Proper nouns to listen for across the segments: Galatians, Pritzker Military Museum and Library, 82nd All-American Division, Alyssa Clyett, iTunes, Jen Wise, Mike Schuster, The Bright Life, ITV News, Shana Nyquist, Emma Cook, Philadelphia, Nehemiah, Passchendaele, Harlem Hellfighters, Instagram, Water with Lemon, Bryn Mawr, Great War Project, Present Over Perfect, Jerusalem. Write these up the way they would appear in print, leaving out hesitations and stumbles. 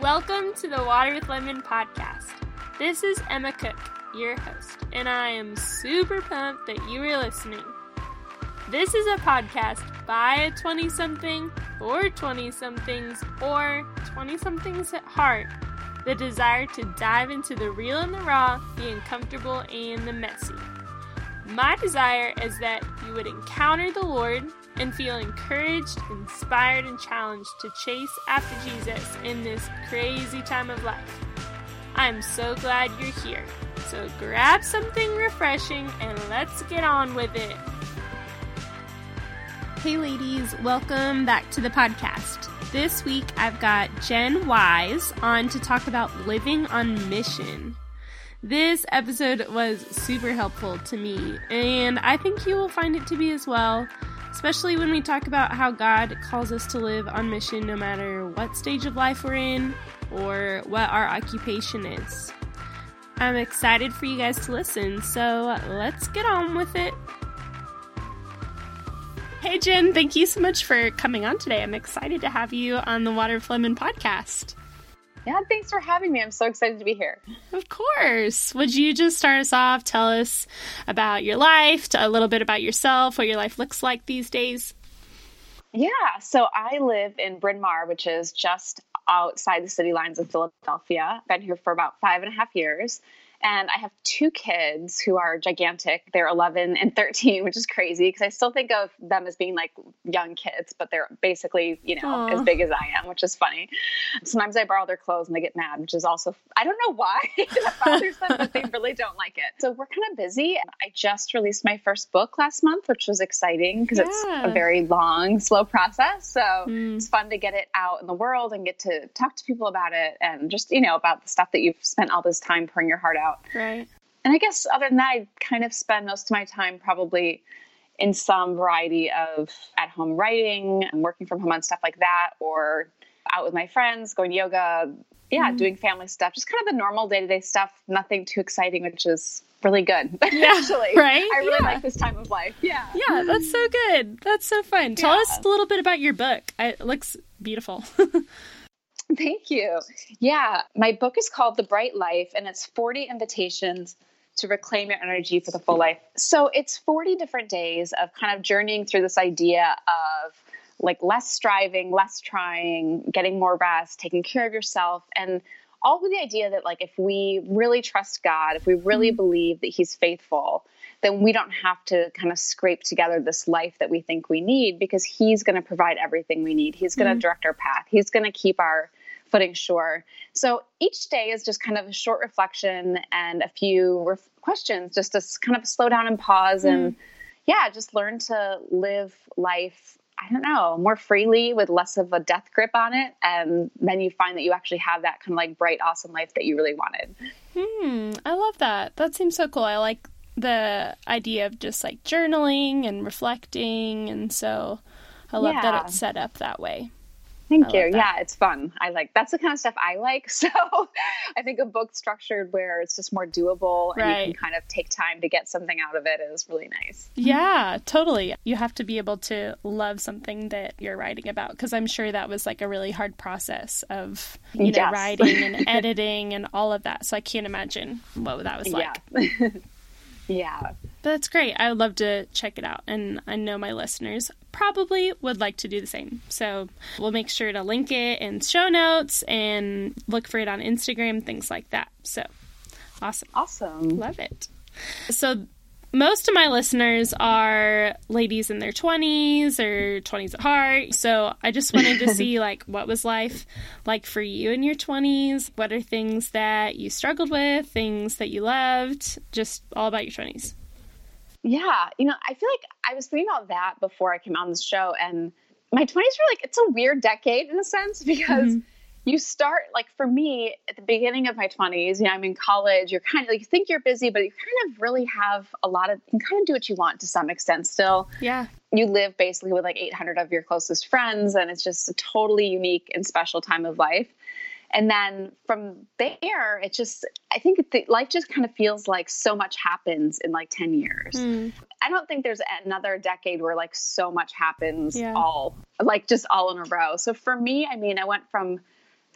Welcome to the Water with Lemon podcast. This is Emma Cook, your host, and I am super pumped that you are listening. This is a podcast by a 20-something or 20-somethings or 20-somethings at heart, the desire to dive into the real and the raw, the uncomfortable and the messy. My desire is that you would encounter the Lord and feel encouraged, inspired, and challenged to chase after Jesus in this crazy time of life. I'm so glad you're here. So grab something refreshing and let's get on with it. Hey ladies, welcome back to the podcast. This week I've got Jen Wise on to talk about living on mission. This episode was super helpful to me, and I think you will find it to be as well, especially when we talk about how God calls us to live on mission no matter what stage of life we're in or what our occupation is. I'm excited for you guys to listen, so let's get on with it. Hey Jen, thank you so much for coming on today. I'm excited to have you on the Water with Lemon podcast. Yeah, thanks for having me. I'm so excited to be here. Of course. Would you just start us off, tell us about your life, a little bit about yourself, what your life looks like these days? Yeah, so I live in Bryn Mawr, which is just outside the city lines of Philadelphia. I've been here for about 5.5 years, and I have 2 kids who are gigantic. They're 11 and 13, which is crazy because I still think of them as being like young kids, but they're basically, you know, Aww. As big as I am, which is funny. Sometimes I borrow their clothes and they get mad, which is also, I don't know why that bothers them, but they really don't like it. So we're kind of busy. I just released my first book last month, which was exciting because it's a very long, slow process. So it's fun to get it out in the world and get to talk to people about it and just, you know, about the stuff that you've spent all this time pouring your heart out. Right. And I guess other than that, I kind of spend most of my time probably in some variety of at-home writing and working from home on stuff like that, or out with my friends, going to yoga, doing family stuff, just kind of the normal day-to-day stuff, nothing too exciting, which is really good, actually. Right? I really like this time of life. Yeah. Yeah, that's so good. That's so fun. Tell us a little bit about your book. It looks beautiful. Thank you. Yeah. My book is called The Bright Life, and it's 40 invitations to reclaim your energy for the full life. So it's 40 different days of kind of journeying through this idea of like less striving, less trying, getting more rest, taking care of yourself. And all with the idea that like, if we really trust God, if we really believe that he's faithful, then we don't have to kind of scrape together this life that we think we need, because he's going to provide everything we need. He's going to direct our path. He's going to keep our footing sure. So each day is just kind of a short reflection and a few questions just to kind of slow down and pause and just learn to live life, I don't know, more freely with less of a death grip on it. And then you find that you actually have that kind of like bright, awesome life that you really wanted. I love that. That seems so cool. I like the idea of just like journaling and reflecting. And so I love that it's set up that way. Thank you. Yeah, it's fun. I like, that's the kind of stuff I like. So I think a book structured where it's just more doable and you can kind of take time to get something out of it is really nice. Yeah, totally. You have to be able to love something that you're writing about, because I'm sure that was like a really hard process of, you know, writing and editing and all of that. So I can't imagine what that was like. Yeah. But that's great. I would love to check it out. And I know my listeners probably would like to do the same. So we'll make sure to link it in show notes and look for it on Instagram, things like that. So awesome. Awesome. Love it. So most of my listeners are ladies in their 20s or 20s at heart. So I just wanted to see, like, what was life like for you in your 20s? What are things that you struggled with, things that you loved, just all about your 20s? Yeah. You know, I feel like I was thinking about that before I came on this show. And my 20s were like, it's a weird decade in a sense, because you start, like for me, at the beginning of my 20s, you know, I'm in college, you're kind of like, you think you're busy, but you kind of really have a lot of, you can kind of do what you want to some extent still. Yeah. You live basically with like 800 of your closest friends, and it's just a totally unique and special time of life. And then from there, it just, I think life just kind of feels like so much happens in like 10 years. I don't think there's another decade where like so much happens all, like just all in a row. So for me, I mean, I went from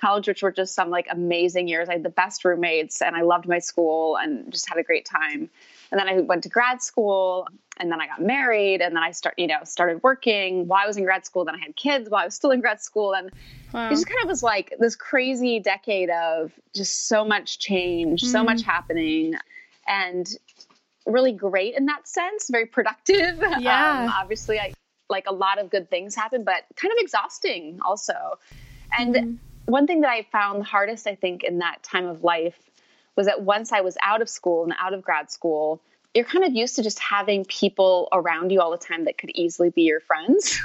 college, which were just some like amazing years. I had the best roommates and I loved my school and just had a great time. And then I went to grad school and then I got married and then I started working while I was in grad school. Then I had kids while I was still in grad school. And wow. It just kind of was like this crazy decade of just so much change, so much happening, and really great in that sense. Very productive. Yeah. Obviously a lot of good things happened, but kind of exhausting also. And one thing that I found hardest, I think, in that time of life was that once I was out of school and out of grad school, you're kind of used to just having people around you all the time that could easily be your friends.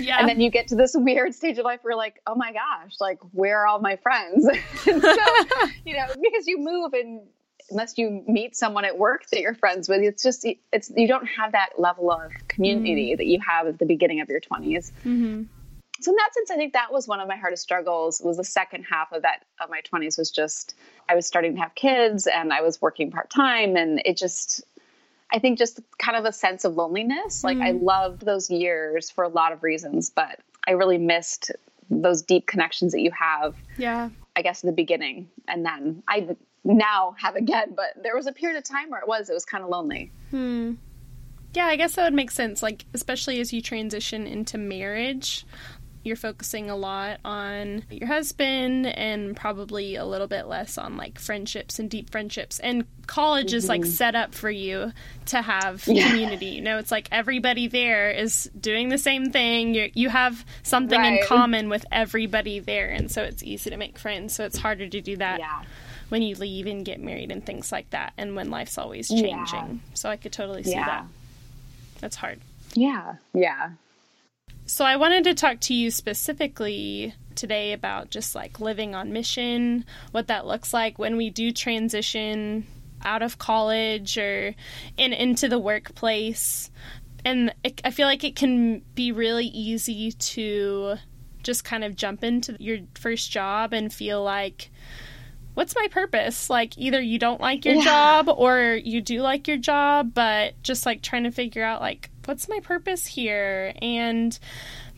Yeah. And then you get to this weird stage of life where you're like, oh my gosh, like, where are all my friends? And so, because you move and unless you meet someone at work that you're friends with, it's you don't have that level of community that you have at the beginning of your 20s. Mm-hmm. So in that sense, I think that was one of my hardest struggles, was the second half of my 20s was just, I was starting to have kids and I was working part-time, and it just, I think just kind of a sense of loneliness. Like I loved those years for a lot of reasons, but I really missed those deep connections that you have, I guess, in the beginning. And then I now have again, but there was a period of time where it was kind of lonely. Yeah, I guess that would make sense. Like, especially as you transition into marriage, you're focusing a lot on your husband and probably a little bit less on like friendships and deep friendships. And college is like set up for you to have community. You know, it's like everybody there is doing the same thing. You have something in common with everybody there. And so it's easy to make friends. So it's harder to do that when you leave and get married and things like that. And when life's always changing. Yeah. So I could totally see that. That's hard. Yeah. Yeah. So I wanted to talk to you specifically today about just like living on mission, what that looks like when we do transition out of college or into the workplace. And I feel like it can be really easy to just kind of jump into your first job and feel like, what's my purpose? Like, either you don't like your job or you do like your job, but just like trying to figure out like, what's my purpose here? And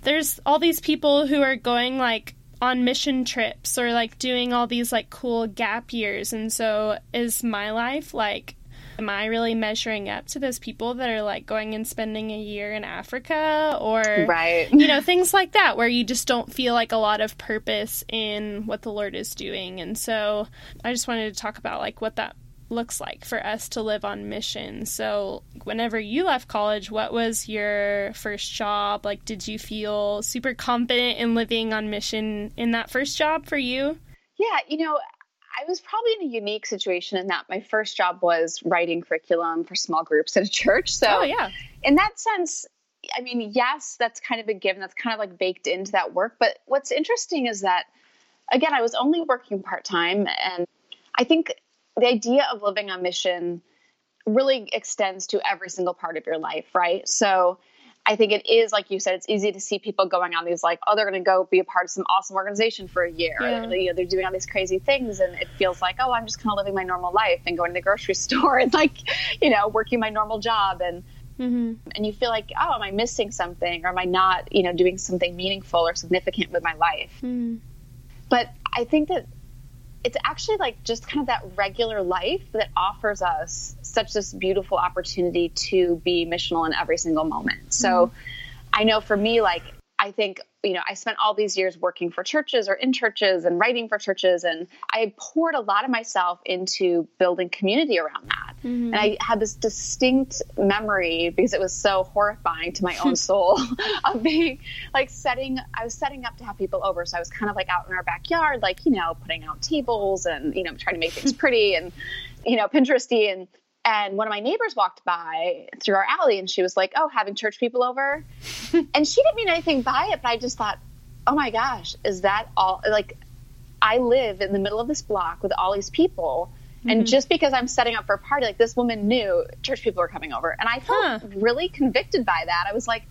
there's all these people who are going like on mission trips or like doing all these like cool gap years. And so is my life like, am I really measuring up to those people that are like going and spending a year in Africa or, things like that, where you just don't feel like a lot of purpose in what the Lord is doing. And so I just wanted to talk about like what that looks like for us to live on mission. So whenever you left college, what was your first job? Like, did you feel super confident in living on mission in that first job for you? Yeah, I was probably in a unique situation in that my first job was writing curriculum for small groups at a church. So in that sense, I mean, yes, that's kind of a given. That's kind of like baked into that work. But what's interesting is that, again, I was only working part-time. And I think the idea of living on mission really extends to every single part of your life, right? So I think it is, like you said, it's easy to see people going on these like, oh, they're going to go be a part of some awesome organization for a year. Yeah. Or, they're doing all these crazy things. And it feels like, oh, I'm just kind of living my normal life and going to the grocery store and like, working my normal job. And and you feel like, oh, am I missing something? Or am I not, doing something meaningful or significant with my life? But I think that it's actually like just kind of that regular life that offers us such this beautiful opportunity to be missional in every single moment. So I know for me, like, I think, I spent all these years working for churches or in churches and writing for churches. And I poured a lot of myself into building community around that. And I had this distinct memory, because it was so horrifying to my own soul, of being like I was setting up to have people over. So I was kind of like out in our backyard, like, putting out tables and, trying to make things pretty and, Pinteresty. And one of my neighbors walked by through our alley and she was like, oh, having church people over. And she didn't mean anything by it, but I just thought, oh my gosh, is that all? Like, I live in the middle of this block with all these people. And just because I'm setting up for a party, like, this woman knew church people were coming over. And I felt really convicted by that. I was like,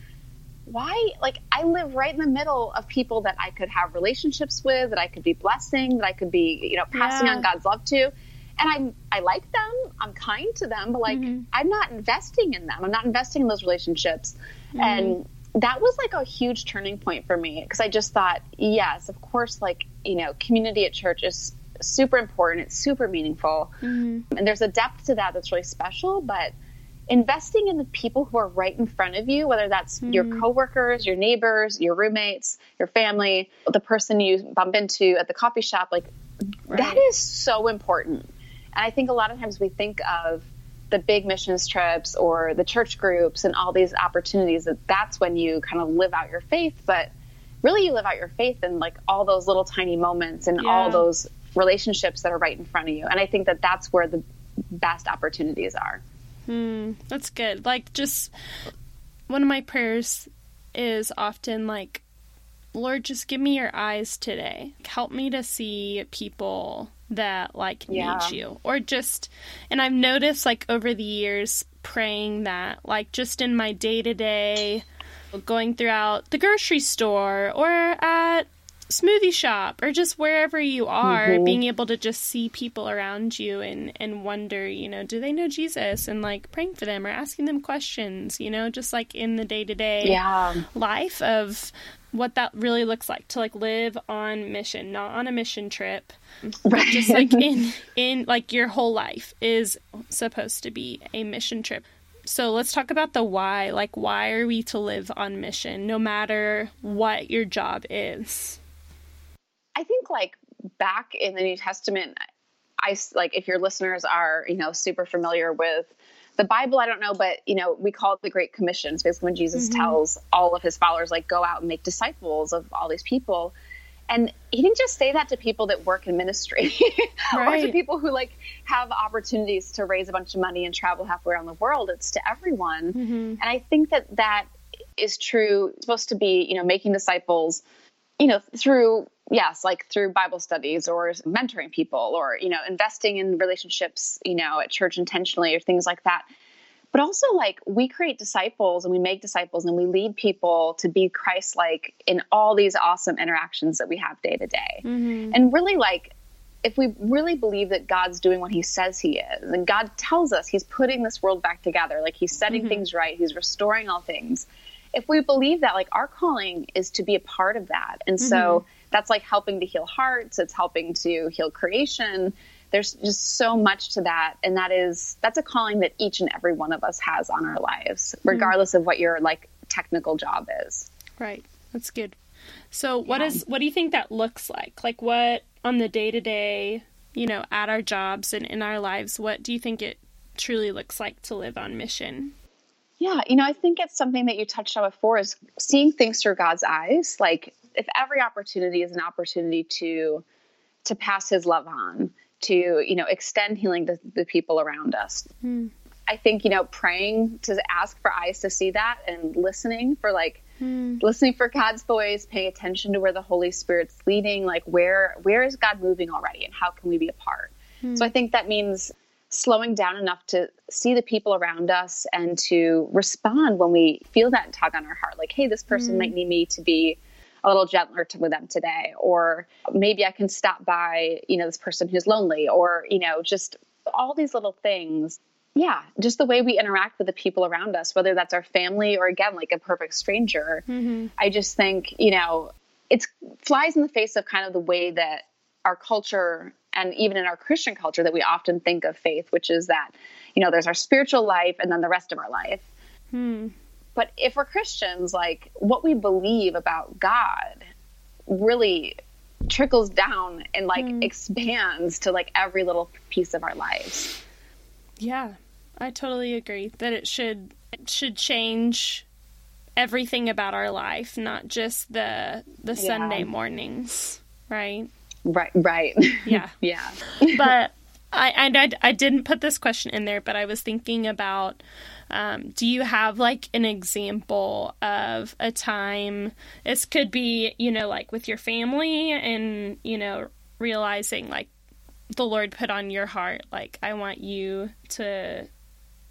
why? Like, I live right in the middle of people that I could have relationships with, that I could be blessing, that I could be, passing on God's love to. And I like them. I'm kind to them. But, like, I'm not investing in them. I'm not investing in those relationships. And that was like a huge turning point for me, because I just thought, yes, of course, like, you know, community at church is super important. It's super meaningful. Mm-hmm. And there's a depth to that that's really special. But investing in the people who are right in front of you, whether that's mm-hmm. your coworkers, your neighbors, your roommates, your family, the person you bump into at the coffee shop, like right. that is so important. And I think a lot of times we think of the big missions trips or the church groups and all these opportunities that that's when you kind of live out your faith, but really you live out your faith in like all those little tiny moments and yeah. all those relationships that are right in front of you. And I think that that's where the best opportunities are. That's good. Like, just one of my prayers is often like, Lord, just give me your eyes today. Help me to see people that like yeah. need you, or just, and I've noticed like over the years praying that, like, just in my day-to-day, going throughout the grocery store or at smoothie shop or just wherever you are, mm-hmm. being able to just see people around you and wonder, you know, do they know Jesus, and like praying for them or asking them questions, you know, just like in the day-to-day yeah. life of what that really looks like to like live on mission, not on a mission trip, right. just like in like your whole life is supposed to be a mission trip. So let's talk about the why. Like, why are we to live on mission no matter what your job is? I think like back in the New Testament, I like, if your listeners are, you know, super familiar with the Bible, I don't know, but, you know, we call it the Great Commission. It's basically when Jesus mm-hmm. tells all of his followers, like, go out and make disciples of all these people. And he didn't just say that to people that work in ministry right. or to people who like have opportunities to raise a bunch of money and travel halfway around the world. It's to everyone. Mm-hmm. And I think that that is true. It's supposed to be, you know, making disciples, you know, through, yes, like through Bible studies or mentoring people or, you know, investing in relationships, you know, at church intentionally or things like that. But also like we create disciples and we make disciples and we lead people to be Christ-like in all these awesome interactions that we have day to day. And really like, if we really believe that God's doing what he says he is, and God tells us he's putting this world back together, like he's setting mm-hmm. things right, he's restoring all things. If we believe that, like, our calling is to be a part of that. And mm-hmm. so that's like helping to heal hearts. It's helping to heal creation. There's just so much to that. And that's a calling that each and every one of us has on our lives, regardless mm-hmm. of what your like technical job is. Right. That's good. So what do you think that looks like? Like, what on the day to day, you know, at our jobs and in our lives, what do you think it truly looks like to live on mission? Yeah. You know, I think it's something that you touched on before, is seeing things through God's eyes. Like, if every opportunity is an opportunity to pass his love on, to, you know, extend healing to the people around us. I think, you know, praying to ask for eyes to see that, and listening for God's voice, paying attention to where the Holy Spirit's leading, like where is God moving already and how can we be a part? So I think that means slowing down enough to see the people around us and to respond when we feel that tug on our heart, like, hey, this person might need me to be a little gentler with them today, or maybe I can stop by, you know, this person who's lonely, or, you know, just all these little things. Yeah. Just the way we interact with the people around us, whether that's our family or, again, like a perfect stranger. Mm-hmm. I just think, you know, it flies in the face of kind of the way that our culture, and even in our Christian culture, that we often think of faith, which is that, you know, there's our spiritual life and then the rest of our life. But if we're Christians, like, what we believe about God really trickles down and like expands to like every little piece of our lives. Yeah, I totally agree that it should change everything about our life, not just the Sunday mornings, right? Right. Yeah. yeah. But I didn't put this question in there, but I was thinking about, do you have like an example of a time? This could be, you know, like with your family and, you know, realizing like the Lord put on your heart, like, I want you to,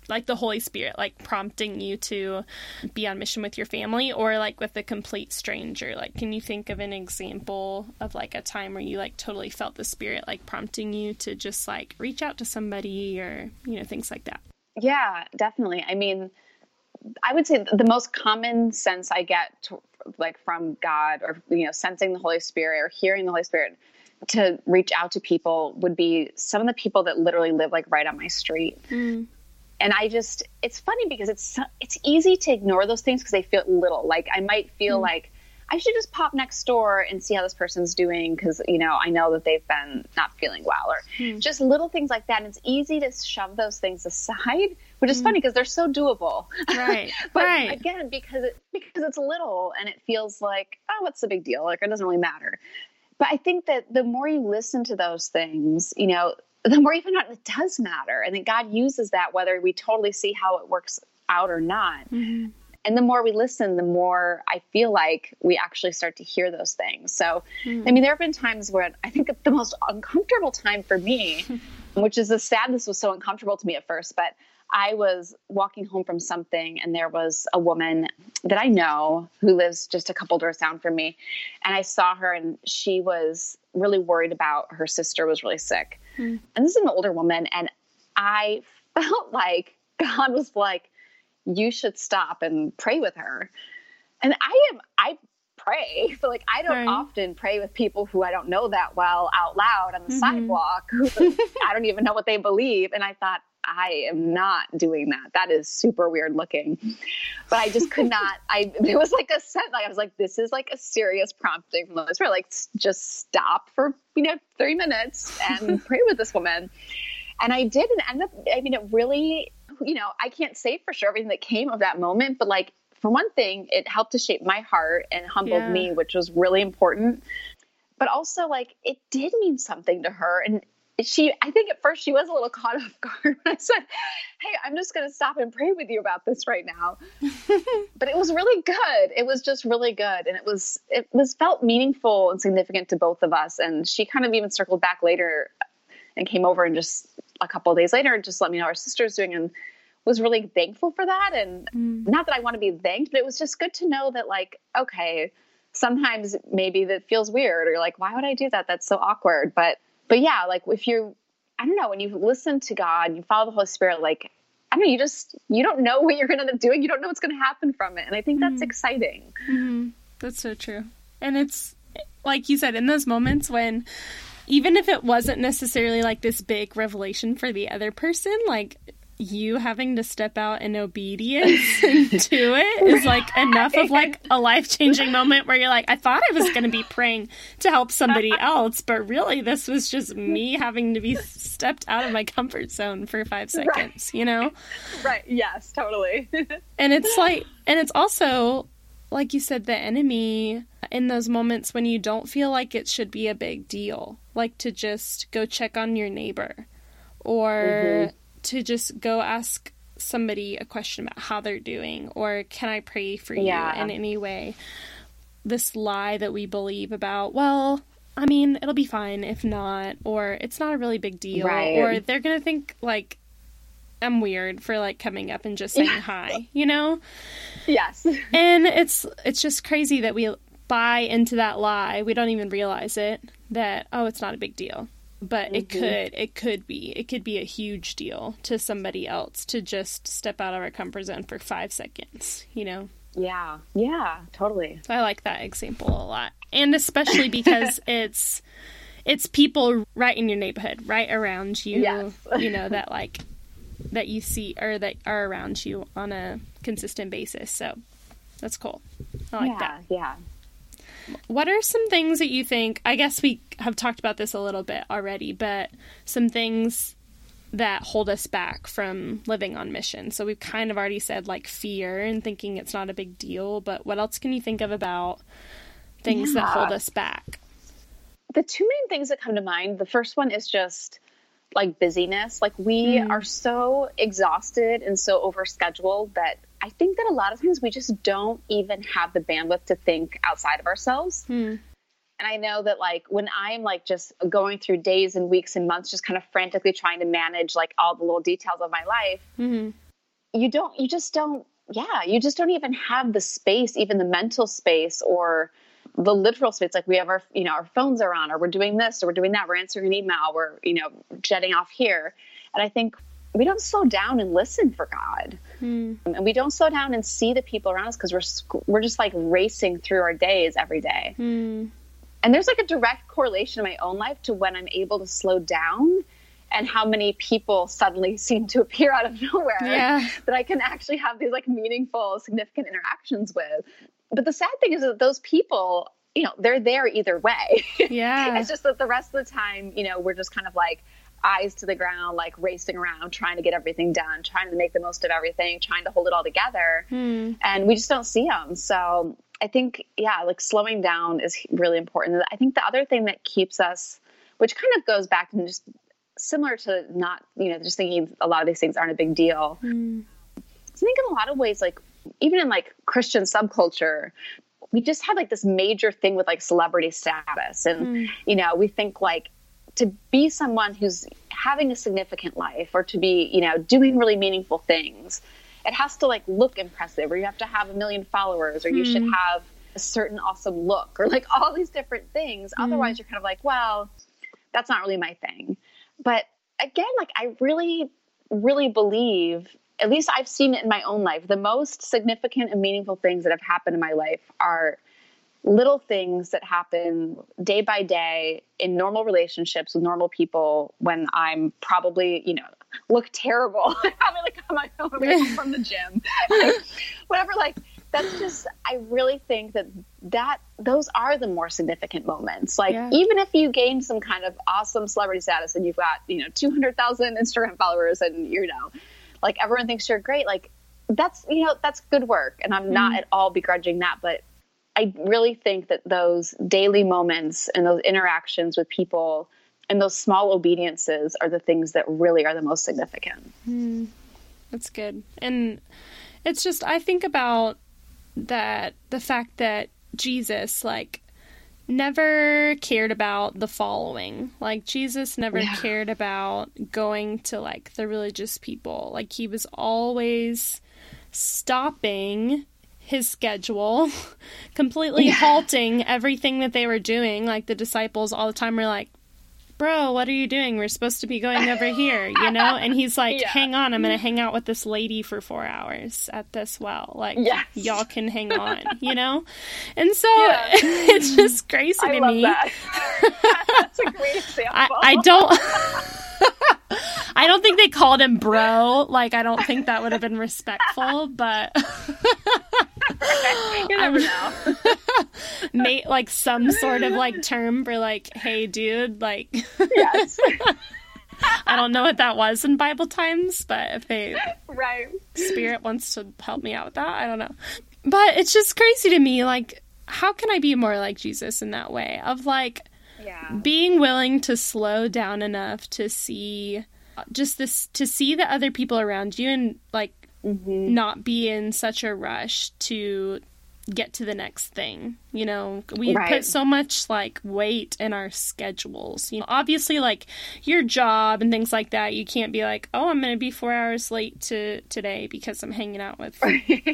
like, the Holy Spirit, like, prompting you to be on mission with your family, or like with a complete stranger. Like, can you think of an example of like a time where you like totally felt the Spirit like prompting you to just like reach out to somebody, or, you know, things like that? Yeah, definitely. I mean, I would say the most common sense I get to, like, from God, or, you know, sensing the Holy Spirit or hearing the Holy Spirit to reach out to people, would be some of the people that literally live like right on my street. Mm. And I just, it's funny because it's easy to ignore those things because they feel little. Like, I might feel like I should just pop next door and see how this person's doing, because, you know, I know that they've been not feeling well, or just little things like that. And it's easy to shove those things aside, which is funny because they're so doable. Right. But again, because it's little and it feels like, oh, what's the big deal? Like, it doesn't really matter. But I think that the more you listen to those things, you know, the more you find out it does matter. And that God uses that whether we totally see how it works out or not. Mm-hmm. And the more we listen, the more I feel like we actually start to hear those things. So, I mean, there have been times where I think the most uncomfortable time for me, which is the sadness was so uncomfortable to me at first, but I was walking home from something and there was a woman that I know who lives just a couple doors down from me. And I saw her and she was really worried about her sister was really sick. Mm. And this is an older woman. And I felt like God was like, you should stop and pray with her. And I pray, but like, I don't often pray with people who I don't know that well out loud on the sidewalk. Who I don't even know what they believe. And I thought, I am not doing that. That is super weird looking. But I just could not. It was like a sense. Like, I was like, this is like a serious prompting from this. We're like, just stop for, you know, 3 minutes and pray with this woman. And I did, and ended up, I mean, it really, you know, I can't say for sure everything that came of that moment, but like, for one thing, it helped to shape my heart and humbled me, which was really important. But also, like, it did mean something to her. And I think at first she was a little caught off guard. I said, hey, I'm just going to stop and pray with you about this right now. But it was really good. It was just really good. And it felt meaningful and significant to both of us. And she kind of even circled back later and came over and just a couple of days later, just let me know our sister's doing, and was really thankful for that. And not that I want to be thanked, but it was just good to know that, like, okay, sometimes maybe that feels weird, or you're like, why would I do that? That's so awkward. But yeah, like, if you're, I don't know, when you listen to God, you follow the Holy Spirit, like, I don't know, you don't know what you're going to end up doing. You don't know what's going to happen from it. And I think that's exciting. Mm-hmm. That's so true. And it's, like you said, in those moments when, even if it wasn't necessarily like this big revelation for the other person, like, you having to step out in obedience to it is like enough of like a life-changing moment where you're like, I thought I was going to be praying to help somebody else, but really this was just me having to be stepped out of my comfort zone for 5 seconds, you know? Right. Yes, totally. And it's like, and it's also, like you said, the enemy in those moments when you don't feel like it should be a big deal, like to just go check on your neighbor or to just go ask somebody a question about how they're doing, or can I pray for you in any way? This lie that we believe about, well, I mean, it'll be fine if not, or it's not a really big deal, or they're going to think like I'm weird for like coming up and just saying hi, you know? Yes. And it's just crazy that we buy into that lie. We don't even realize it, that, oh, it's not a big deal. But it could be a huge deal to somebody else to just step out of our comfort zone for 5 seconds, you know? Yeah. Yeah, totally. I like that example a lot. And especially because it's people right in your neighborhood, right around you, you know, that like, that you see or that are around you on a consistent basis. So that's cool. I like that. Yeah. What are some things that you think, I guess we have talked about this a little bit already, but some things that hold us back from living on mission? So we've kind of already said like fear and thinking it's not a big deal, but what else can you think of about things that hold us back? The two main things that come to mind, the first one is just like busyness. Like we are so exhausted and so overscheduled that I think that a lot of times we just don't even have the bandwidth to think outside of ourselves. Mm. And I know that like when I'm like just going through days and weeks and months, just kind of frantically trying to manage like all the little details of my life, you just don't even have the space, even the mental space or the literal space. Like we have our, you know, our phones are on, or we're doing this or we're doing that. We're answering an email. We're, you know, jetting off here. And I think we don't slow down and listen for God. And we don't slow down and see the people around us because we're just like racing through our days every day. And there's like a direct correlation in my own life to when I'm able to slow down and how many people suddenly seem to appear out of nowhere that I can actually have these like meaningful, significant interactions with. But the sad thing is that those people, you know, they're there either way. Yeah. It's just that the rest of the time, you know, we're just kind of like eyes to the ground, like racing around, trying to get everything done, trying to make the most of everything, trying to hold it all together. And we just don't see them. So I think, like slowing down is really important. I think the other thing that keeps us, which kind of goes back and just similar to not, you know, just thinking a lot of these things aren't a big deal. I think in a lot of ways, like even in like Christian subculture, we just have like this major thing with like celebrity status. And, you know, we think like to be someone who's having a significant life or to be, you know, doing really meaningful things, it has to like look impressive, or you have to have 1 million followers, or you should have a certain awesome look, or like all these different things. Otherwise you're kind of like, well, that's not really my thing. But again, like I really, really believe, at least I've seen it in my own life, the most significant and meaningful things that have happened in my life are little things that happen day by day in normal relationships with normal people when I'm probably, you know, look terrible. I probably like on my phone away from the gym, like, whatever. Like that's just, I really think that those are the more significant moments. Like even if you gain some kind of awesome celebrity status and you've got, you know, 200,000 Instagram followers and, you know, like everyone thinks you're great. Like that's, you know, that's good work. And I'm not at all begrudging that, but I really think that those daily moments and those interactions with people and those small obediences are the things that really are the most significant. That's good. And it's just, I think about that, the fact that Jesus, like, never cared about the following. Like, Jesus never cared about going to, like, the religious people. Like, he was always stopping his schedule, completely halting everything that they were doing. Like the disciples all the time were like, bro, what are you doing? We're supposed to be going over here, you know? And he's like, hang on, I'm going to hang out with this lady for 4 hours at this well. Like, y'all can hang on, you know? And so it's just crazy to me. I love that. That's a great example. I don't... I don't think they called him bro. Like, I don't think that would have been respectful, but you never know. Mate, like some sort of like term for like, hey dude, like I don't know what that was in Bible times, but if a spirit wants to help me out with that, I don't know. But it's just crazy to me, like, how can I be more like Jesus in that way of like being willing to slow down enough to see just this, to see the other people around you and like not be in such a rush to get to the next thing. You know, we put so much like weight in our schedules, you know, obviously like your job and things like that. You can't be like, oh, I'm going to be 4 hours late to today because I'm hanging out with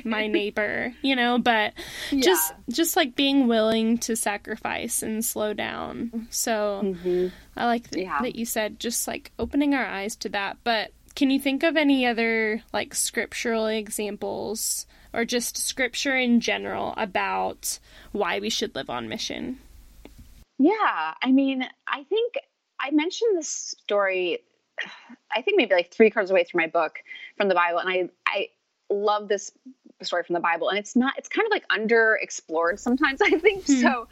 my neighbor, you know, but just like being willing to sacrifice and slow down. So I like that you said, just like opening our eyes to that. But can you think of any other like scriptural examples or just scripture in general about why we should live on mission? Yeah. I mean, I think I mentioned this story, I think maybe like three-quarters of the way through my book from the Bible. And I love this story from the Bible, and it's kind of like underexplored sometimes, I think. So,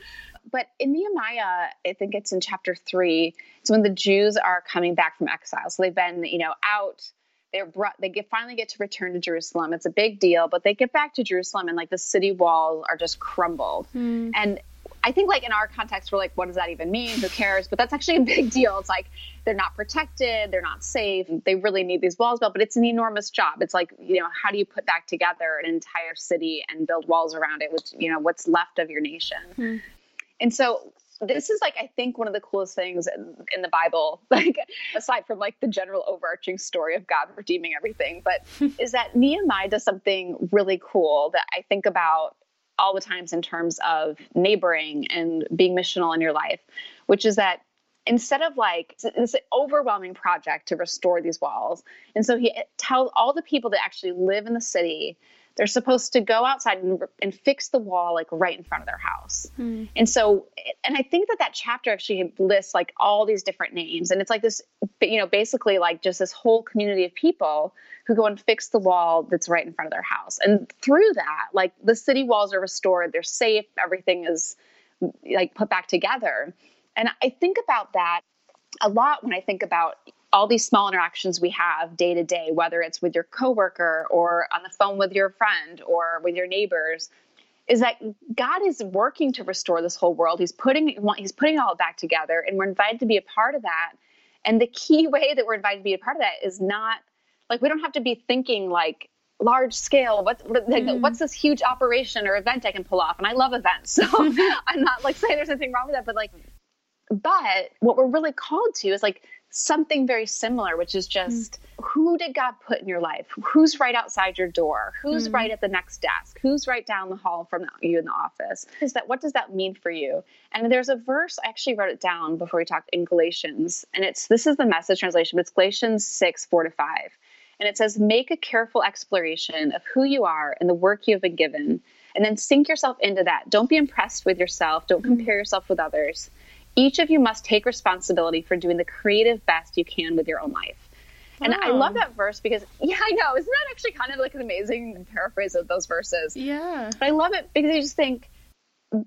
but in Nehemiah, I think it's in chapter 3, it's when the Jews are coming back from exile. So they've been, you know, out. They finally get to return to Jerusalem. It's a big deal, but they get back to Jerusalem and like the city walls are just crumbled. And I think like in our context, we're like, what does that even mean? Who cares? But that's actually a big deal. It's like, they're not protected. They're not safe. They really need these walls built, but it's an enormous job. It's like, you know, how do you put back together an entire city and build walls around it with, you know, what's left of your nation? And so this is like, I think one of the coolest things in the Bible, like aside from like the general overarching story of God redeeming everything, but is that Nehemiah does something really cool that I think about all the times in terms of neighboring and being missional in your life, which is that instead of like this overwhelming project to restore these walls. And so he tells all the people that actually live in the city, they're supposed to go outside and fix the wall, like right in front of their house. Mm. And so, and I think that that chapter actually lists like all these different names, and it's like this, you know, basically like just this whole community of people who go and fix the wall that's right in front of their house. And through that, like the city walls are restored, they're safe, everything is like put back together. And I think about that a lot when I think about all these small interactions we have day to day, whether it's with your coworker or on the phone with your friend or with your neighbors, is that God is working to restore this whole world. He's putting it all back together, and we're invited to be a part of that. And the key way that we're invited to be a part of that is not like, we don't have to be thinking like large scale, what's this huge operation or event I can pull off? And I love events. So I'm not like saying there's anything wrong with that, but what we're really called to is like something very similar, which is just who did God put in your life? Who's right outside your door? Who's right at the next desk? Who's right down the hall from you in the office? What does that mean for you? And there's a verse, I actually wrote it down before we talked, in Galatians, and this is the Message translation, but it's Galatians 6:4-5. And it says, make a careful exploration of who you are and the work you've been given, and then sink yourself into that. Don't be impressed with yourself. Don't compare yourself with others. Each of you must take responsibility for doing the creative best you can with your own life. Wow. And I love that verse because, yeah, I know. Isn't that actually kind of like an amazing paraphrase of those verses? Yeah. But I love it because I just think,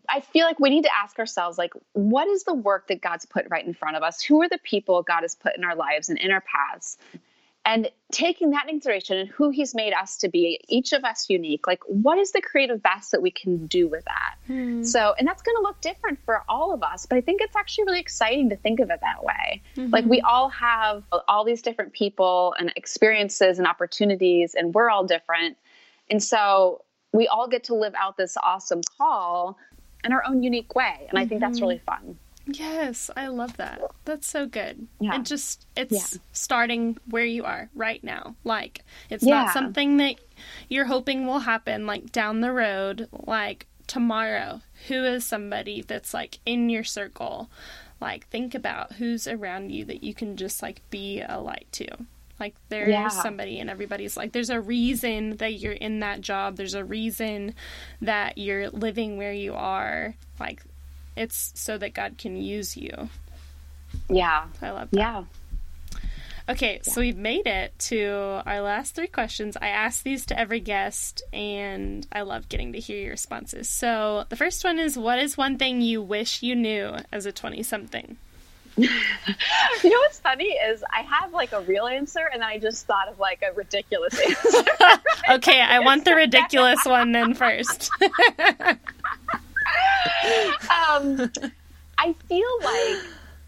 I feel like we need to ask ourselves, like, what is the work that God's put right in front of us? Who are the people God has put in our lives and in our paths? And taking that into consideration and who he's made us to be, each of us unique, like what is the creative best that we can do with that? Mm. So, and that's going to look different for all of us, but I think it's actually really exciting to think of it that way. Mm-hmm. Like we all have all these different people and experiences and opportunities, and we're all different. And so we all get to live out this awesome call in our own unique way. And I think that's really fun. Yes, I love that. That's so good. Yeah. And just, it's starting where you are right now. Like, it's not something that you're hoping will happen, like, down the road, like, tomorrow. Who is somebody that's, like, in your circle? Like, think about who's around you that you can just, like, be a light to. Like, there's somebody and everybody's like, there's a reason that you're in that job. There's a reason that you're living where you are. Like, it's so that God can use you. Yeah. I love that. Yeah. Okay, so we've made it to our last three questions. I ask these to every guest, and I love getting to hear your responses. So the first one is, what is one thing you wish you knew as a 20-something? You know what's funny is I have like a real answer, and then I just thought of like a ridiculous answer. Okay, I want the ridiculous one then first. I feel like,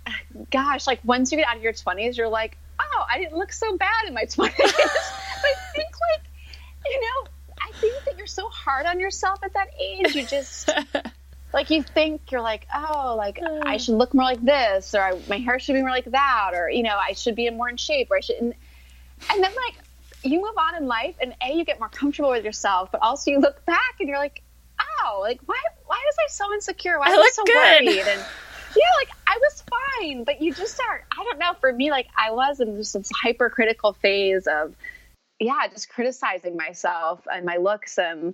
gosh, like once you get out of your 20s, you're like, oh, I didn't look so bad in my 20s. But I think like, you know, I think that you're so hard on yourself at that age. You just like, you think you're like, oh, like I should look more like this, or my hair should be more like that, or, you know, I should be more in shape, or I should. And then like you move on in life, and you get more comfortable with yourself, but also you look back and you're like, oh, like why was I so insecure? Why was I so worried? And yeah, like I was fine, but you just are. I don't know. For me, like I was in just this hypercritical phase of, just criticizing myself and my looks, and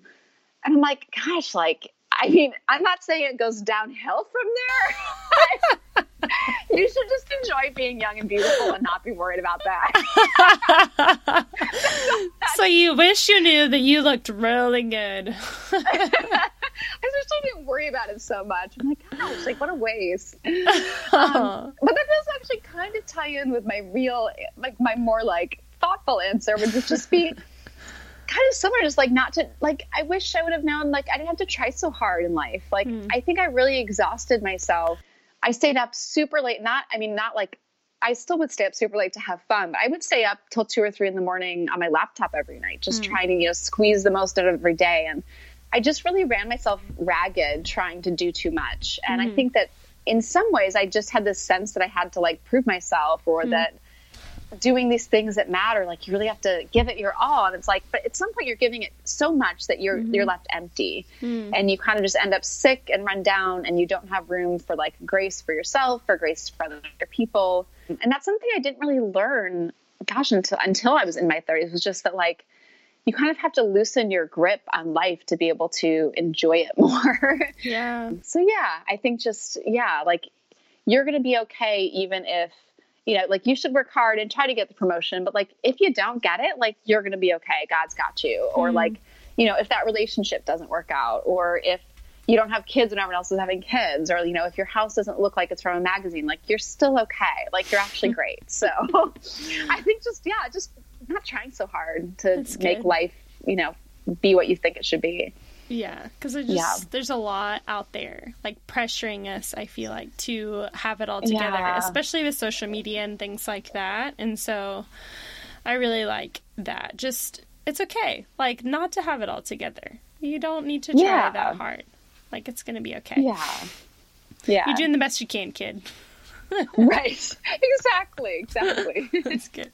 I'm like, gosh, like I mean, I'm not saying it goes downhill from there. You should just enjoy being young and beautiful and not be worried about that. So you wish you knew that you looked really good. I just didn't worry about it so much. I'm like, gosh, like what a waste. But that does actually kind of tie in with my real, like my more like thoughtful answer, which would just be kind of similar, just like not to, like, I wish I would have known, like, I didn't have to try so hard in life. Like, I think I really exhausted myself. I stayed up super late. Not like I still would stay up super late to have fun, but I would stay up till 2 or 3 in the morning on my laptop every night, just trying to, you know, squeeze the most out of every day. And I just really ran myself ragged trying to do too much. And I think that in some ways I just had this sense that I had to like prove myself, or that doing these things that matter, like you really have to give it your all. And it's like, but at some point you're giving it so much that you're left empty, and you kind of just end up sick and run down, and you don't have room for like grace for yourself or grace for other people. And that's something I didn't really learn, gosh, until I was in my 30s, was just that like, you kind of have to loosen your grip on life to be able to enjoy it more. Yeah. So yeah, I think just, yeah, like you're going to be okay. Even if, you know, like you should work hard and try to get the promotion, but like, if you don't get it, like you're going to be okay. God's got you. Or like, you know, if that relationship doesn't work out, or if you don't have kids and everyone else is having kids, or, you know, if your house doesn't look like it's from a magazine, like you're still okay. Like you're actually great. So I think just, yeah, just not trying so hard to make life, you know, be what you think it should be. Yeah, because there's a lot out there, like pressuring us, I feel like, to have it all together, especially with social media and things like that. And so I really like that. Just, it's okay, like, not to have it all together. You don't need to try that hard. Like, it's going to be okay. Yeah. Yeah. You're doing the best you can, kid. Right. Exactly. That's good.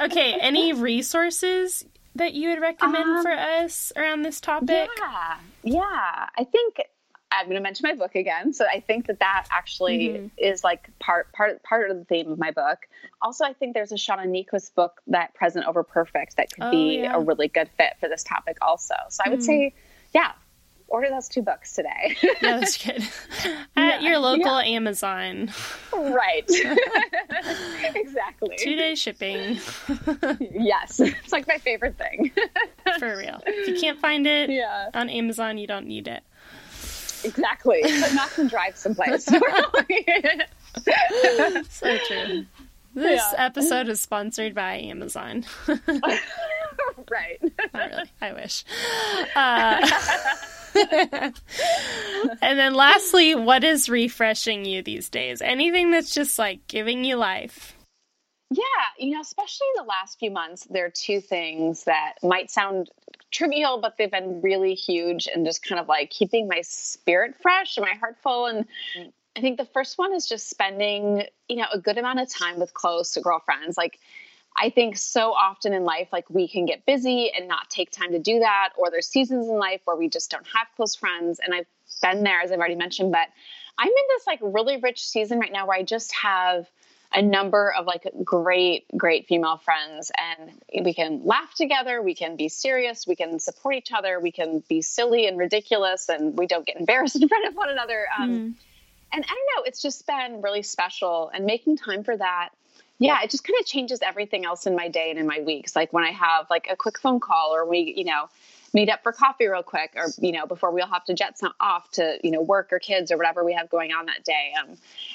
Okay, any resources that you would recommend for us around this topic? Yeah. I think I'm going to mention my book again. So I think that actually is like part of the theme of my book. Also, I think there's a Shana Nyquist book, that Present Over Perfect, that could be a really good fit for this topic also. So I would say, yeah, order those two books today. Yeah, that's good. At your local Amazon. Right. Exactly. 2-day shipping. Yes. It's like my favorite thing. For real. If you can't find it on Amazon, you don't need it. Exactly. But not to drive someplace. So true. This episode is sponsored by Amazon. Right. Not really. I wish. And then lastly, what is refreshing you these days? Anything that's just like giving you life? Yeah. You know, especially in the last few months, there are two things that might sound trivial, but they've been really huge and just kind of like keeping my spirit fresh and my heart full. And I think the first one is just spending, you know, a good amount of time with close girlfriends. Like, I think so often in life, like we can get busy and not take time to do that, or there's seasons in life where we just don't have close friends. And I've been there, as I've already mentioned, but I'm in this like really rich season right now where I just have a number of like great female friends, and we can laugh together. We can be serious. We can support each other. We can be silly and ridiculous, and we don't get embarrassed in front of one another. And I don't know, it's just been really special, and making time for that. Yeah, it just kind of changes everything else in my day and in my weeks. Like when I have like a quick phone call, or we, you know, meet up for coffee real quick, or, you know, before we all have to jet off to, you know, work or kids or whatever we have going on that day.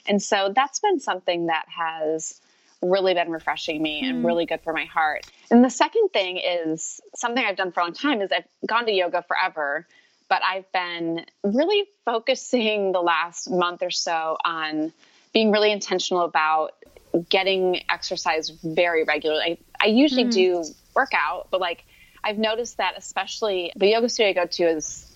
And so that's been something that has really been refreshing me and really good for my heart. And the second thing is something I've done for a long time, is I've gone to yoga forever, but I've been really focusing the last month or so on being really intentional about getting exercise very regularly. I usually do workout, but like I've noticed that especially the yoga studio I go to is,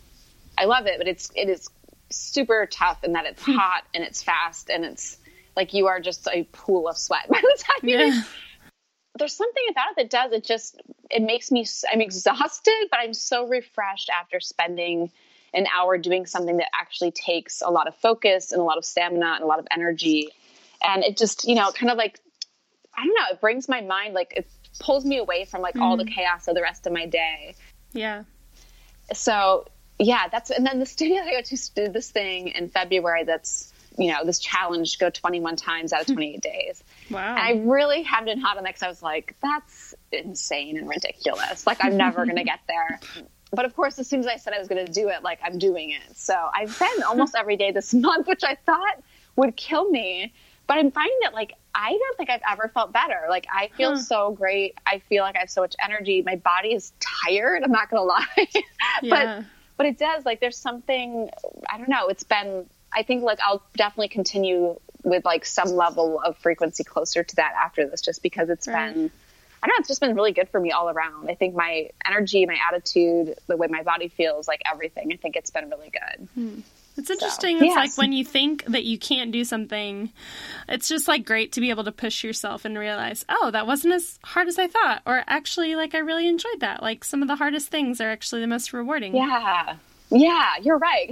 I love it, but it is super tough in that it's hot and it's fast, and it's like you are just a pool of sweat by the time you there's something about it that does, it makes me, I'm exhausted, but I'm so refreshed after spending an hour doing something that actually takes a lot of focus and a lot of stamina and a lot of energy. And it just, you know, kind of like, I don't know, it brings my mind, like it pulls me away from like all the chaos of the rest of my day. Yeah. So yeah, and then the studio I go to did this thing in February that's, you know, this challenge, go 21 times out of 28 days. Wow. And I really hemmed and hawed on that, because I was like, that's insane and ridiculous. Like I'm never going to get there. But of course, as soon as I said I was going to do it, like I'm doing it. So I've been almost every day this month, which I thought would kill me. But I'm finding that, like, I don't think I've ever felt better. Like, I feel so great. I feel like I have so much energy. My body is tired. I'm not going to lie. But it does. Like, there's something, I don't know. It's been, I think, like, I'll definitely continue with, like, some level of frequency closer to that after this, just because it's been, I don't know, it's just been really good for me all around. I think my energy, my attitude, the way my body feels, like, everything, I think it's been really good. It's interesting. So, it's like when you think that you can't do something, it's just like great to be able to push yourself and realize, oh, that wasn't as hard as I thought. Or actually, like, I really enjoyed that. Like, some of the hardest things are actually the most rewarding. Yeah. Yeah, you're right.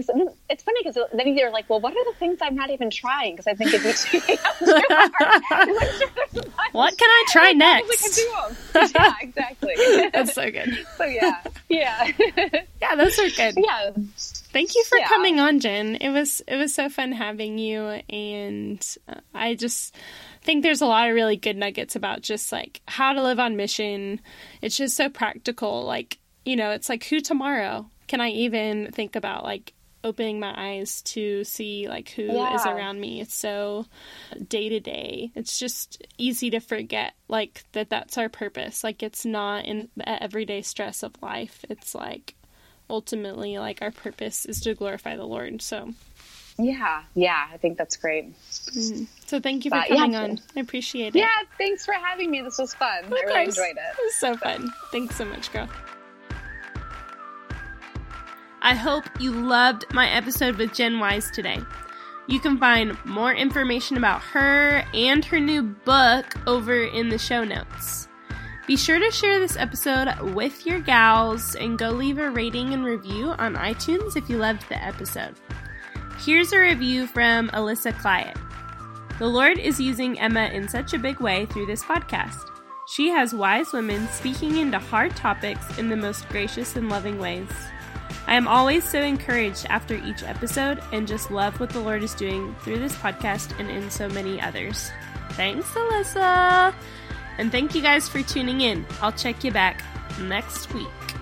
It's funny because then you're like, well, what are the things I'm not even trying? Because I think it'd be too hard. What can I try next? Yeah, exactly. That's so good. So, yeah. Yeah, those are good. Yeah. Thank you for coming on, Jen. It was so fun having you. And I just think there's a lot of really good nuggets about just, like, how to live on mission. It's just so practical. Like, you know, it's like, who tomorrow? Can I even think about, like, opening my eyes to see, like, who is around me? It's so day-to-day. It's just easy to forget, like, that's our purpose. Like, it's not in the everyday stress of life. It's, like, ultimately, like, our purpose is to glorify the Lord. So, yeah, I think that's great. Mm-hmm. So thank you for coming on. I appreciate it. Yeah, thanks for having me. This was fun. I really enjoyed it. It was so fun. Thanks so much, girl. I hope you loved my episode with Jen Wise today. You can find more information about her and her new book over in the show notes. Be sure to share this episode with your gals and go leave a rating and review on iTunes if you loved the episode. Here's a review from Alyssa Clyett. The Lord is using Emma in such a big way through this podcast. She has wise women speaking into hard topics in the most gracious and loving ways. I am always so encouraged after each episode and just love what the Lord is doing through this podcast and in so many others. Thanks, Alyssa! And thank you guys for tuning in. I'll check you back next week.